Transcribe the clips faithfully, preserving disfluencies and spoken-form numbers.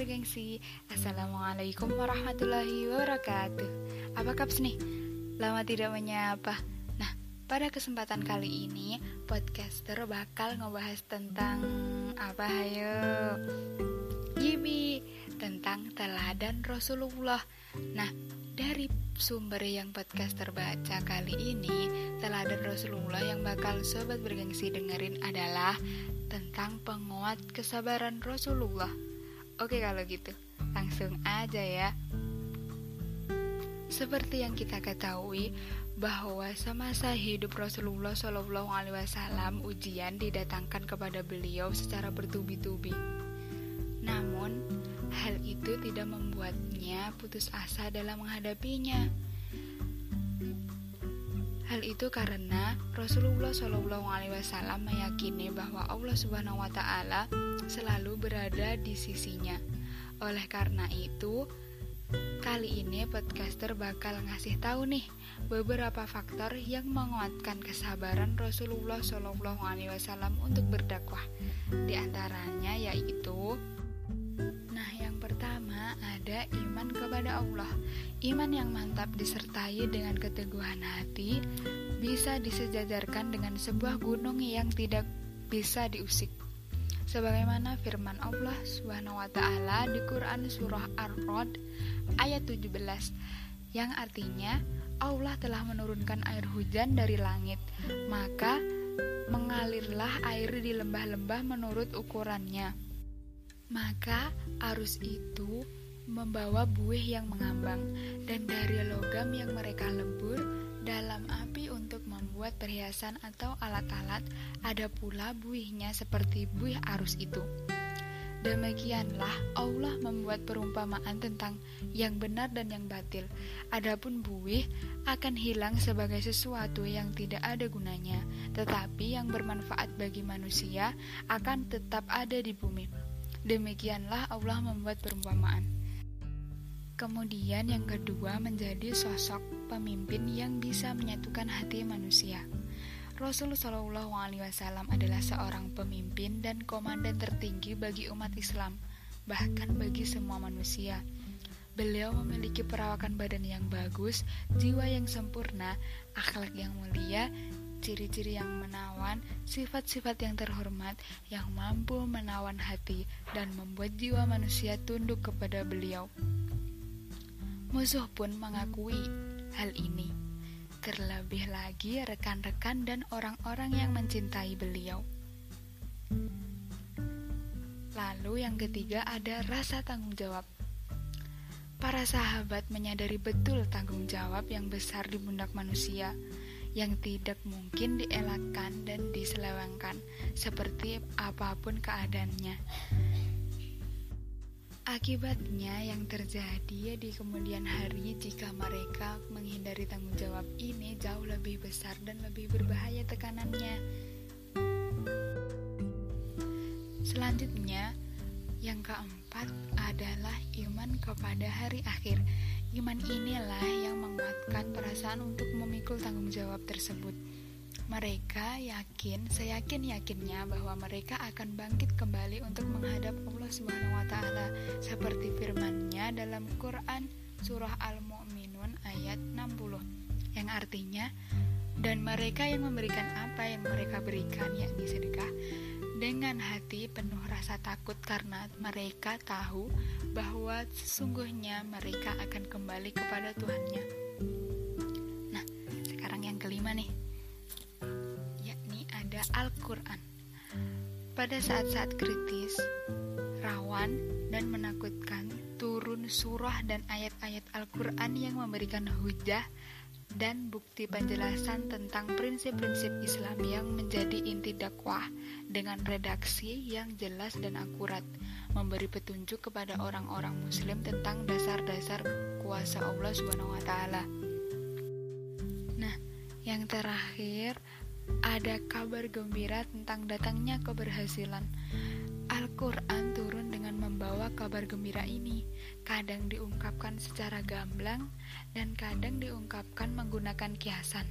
Bergengsi. Assalamualaikum warahmatullahi wabarakatuh. Apa kabar nih? Lama tidak menyapa. Nah, pada kesempatan kali ini podcaster bakal ngebahas tentang apa hayo? Yibi, tentang teladan Rasulullah. Nah, dari sumber yang podcast terbaca kali ini, teladan Rasulullah yang bakal sobat bergengsi dengerin adalah tentang penguat kesabaran Rasulullah. Oke, kalau gitu langsung aja ya. Seperti yang kita ketahui bahwa semasa hidup Rasulullah Shallallahu Alaihi Wasallam, ujian didatangkan kepada beliau secara bertubi-tubi. Namun hal itu tidak membuatnya putus asa dalam menghadapinya. Hal itu karena Rasulullah Shallallahu Alaihi Wasallam meyakini bahwa Allah Subhanahu wa ta'ala selalu berada di sisinya. Oleh karena itu, kali ini podcaster bakal ngasih tahu nih beberapa faktor yang menguatkan kesabaran Rasulullah Shallallahu Alaihi Wasallam untuk berdakwah. Di antaranya yaitu, nah yang pertama ada iman kepada Allah. Iman yang mantap disertai dengan keteguhan hati bisa disejajarkan dengan sebuah gunung yang tidak bisa diusik. Sebagaimana firman Allah Subhanahu wa ta'ala di Quran surah Ar-Ra'd ayat tujuh belas, yang artinya Allah telah menurunkan air hujan dari langit, maka mengalirlah air di lembah-lembah menurut ukurannya. Maka arus itu membawa buih yang mengambang, dan dari logam yang mereka lebur dalam api untuk membuat perhiasan atau alat-alat, ada pula buihnya seperti buih arus itu. Demikianlah Allah membuat perumpamaan tentang yang benar dan yang batil. Adapun buih akan hilang sebagai sesuatu yang tidak ada gunanya, tetapi yang bermanfaat bagi manusia akan tetap ada di bumi. Demikianlah Allah membuat perumpamaan. Kemudian yang kedua, menjadi sosok pemimpin yang bisa menyatukan hati manusia. Rasulullah Shallallahu Alaihi Wasallam adalah seorang pemimpin dan komandan tertinggi bagi umat Islam, bahkan bagi semua manusia. Beliau memiliki perawakan badan yang bagus, jiwa yang sempurna, akhlak yang mulia, ciri-ciri yang menawan, sifat-sifat yang terhormat, yang mampu menawan hati dan membuat jiwa manusia tunduk kepada beliau. Musuh pun mengakui hal ini, terlebih lagi rekan-rekan dan orang-orang yang mencintai beliau. Lalu yang ketiga ada rasa tanggung jawab. Para sahabat menyadari betul tanggung jawab yang besar di pundak manusia, yang tidak mungkin dielakkan dan diselewengkan seperti apapun keadaannya. Akibatnya yang terjadi di kemudian hari jika mereka menghindari tanggung jawab ini jauh lebih besar dan lebih berbahaya tekanannya. Selanjutnya, yang keempat adalah iman kepada hari akhir. Iman inilah yang menguatkan perasaan untuk memikul tanggung jawab tersebut. Mereka yakin, seyakin-yakinnya bahwa mereka akan bangkit kembali untuk menghadap Allah Subhanahu wa ta'ala seperti firman-Nya dalam Quran surah Al-Mu'minun ayat enam puluh, yang artinya, dan mereka yang memberikan apa yang mereka berikan, yakni sedekah, dengan hati penuh rasa takut karena mereka tahu bahwa sesungguhnya mereka akan kembali kepada Tuhannya. Nah, sekarang yang kelima nih, Al-Quran. Pada saat-saat kritis, rawan dan menakutkan, turun surah dan ayat-ayat Al-Quran yang memberikan hujah dan bukti penjelasan tentang prinsip-prinsip Islam yang menjadi inti dakwah dengan redaksi yang jelas dan akurat, memberi petunjuk kepada orang-orang muslim tentang dasar-dasar kuasa Allah Subhanahu wa ta'ala. Nah, yang terakhir ada kabar gembira tentang datangnya keberhasilan. Al-Quran turun dengan membawa kabar gembira ini, kadang diungkapkan secara gamblang dan kadang diungkapkan menggunakan kiasan,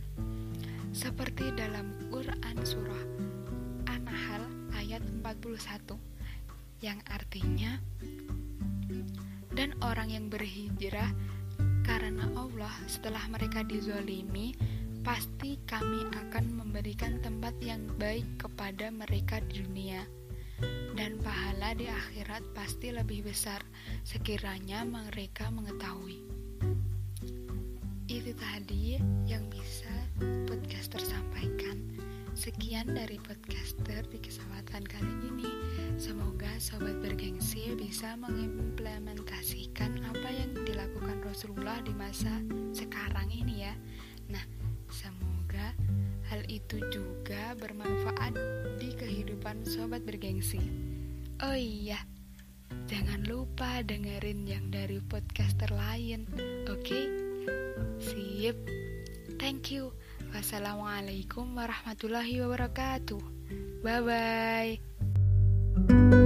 seperti dalam Quran surah An-Nahl ayat empat puluh satu, yang artinya, Dan orang yang berhijrah karena Allah setelah mereka dizalimi, pasti kami akan memberikan tempat yang baik kepada mereka di dunia, dan pahala di akhirat pasti lebih besar sekiranya mereka mengetahui. Itu tadi yang bisa podcaster sampaikan. Sekian dari podcaster di kesempatan kali ini. Semoga sobat bergengsi bisa mengimplementasikan apa yang dilakukan Rasulullah di masa sekarang ini ya. Nah, semoga hal itu juga bermanfaat di kehidupan sobat bergengsi. Oh iya, jangan lupa dengerin yang dari podcaster lain. Oke? Sip. Thank you. Wassalamualaikum warahmatullahi wabarakatuh. Bye-bye.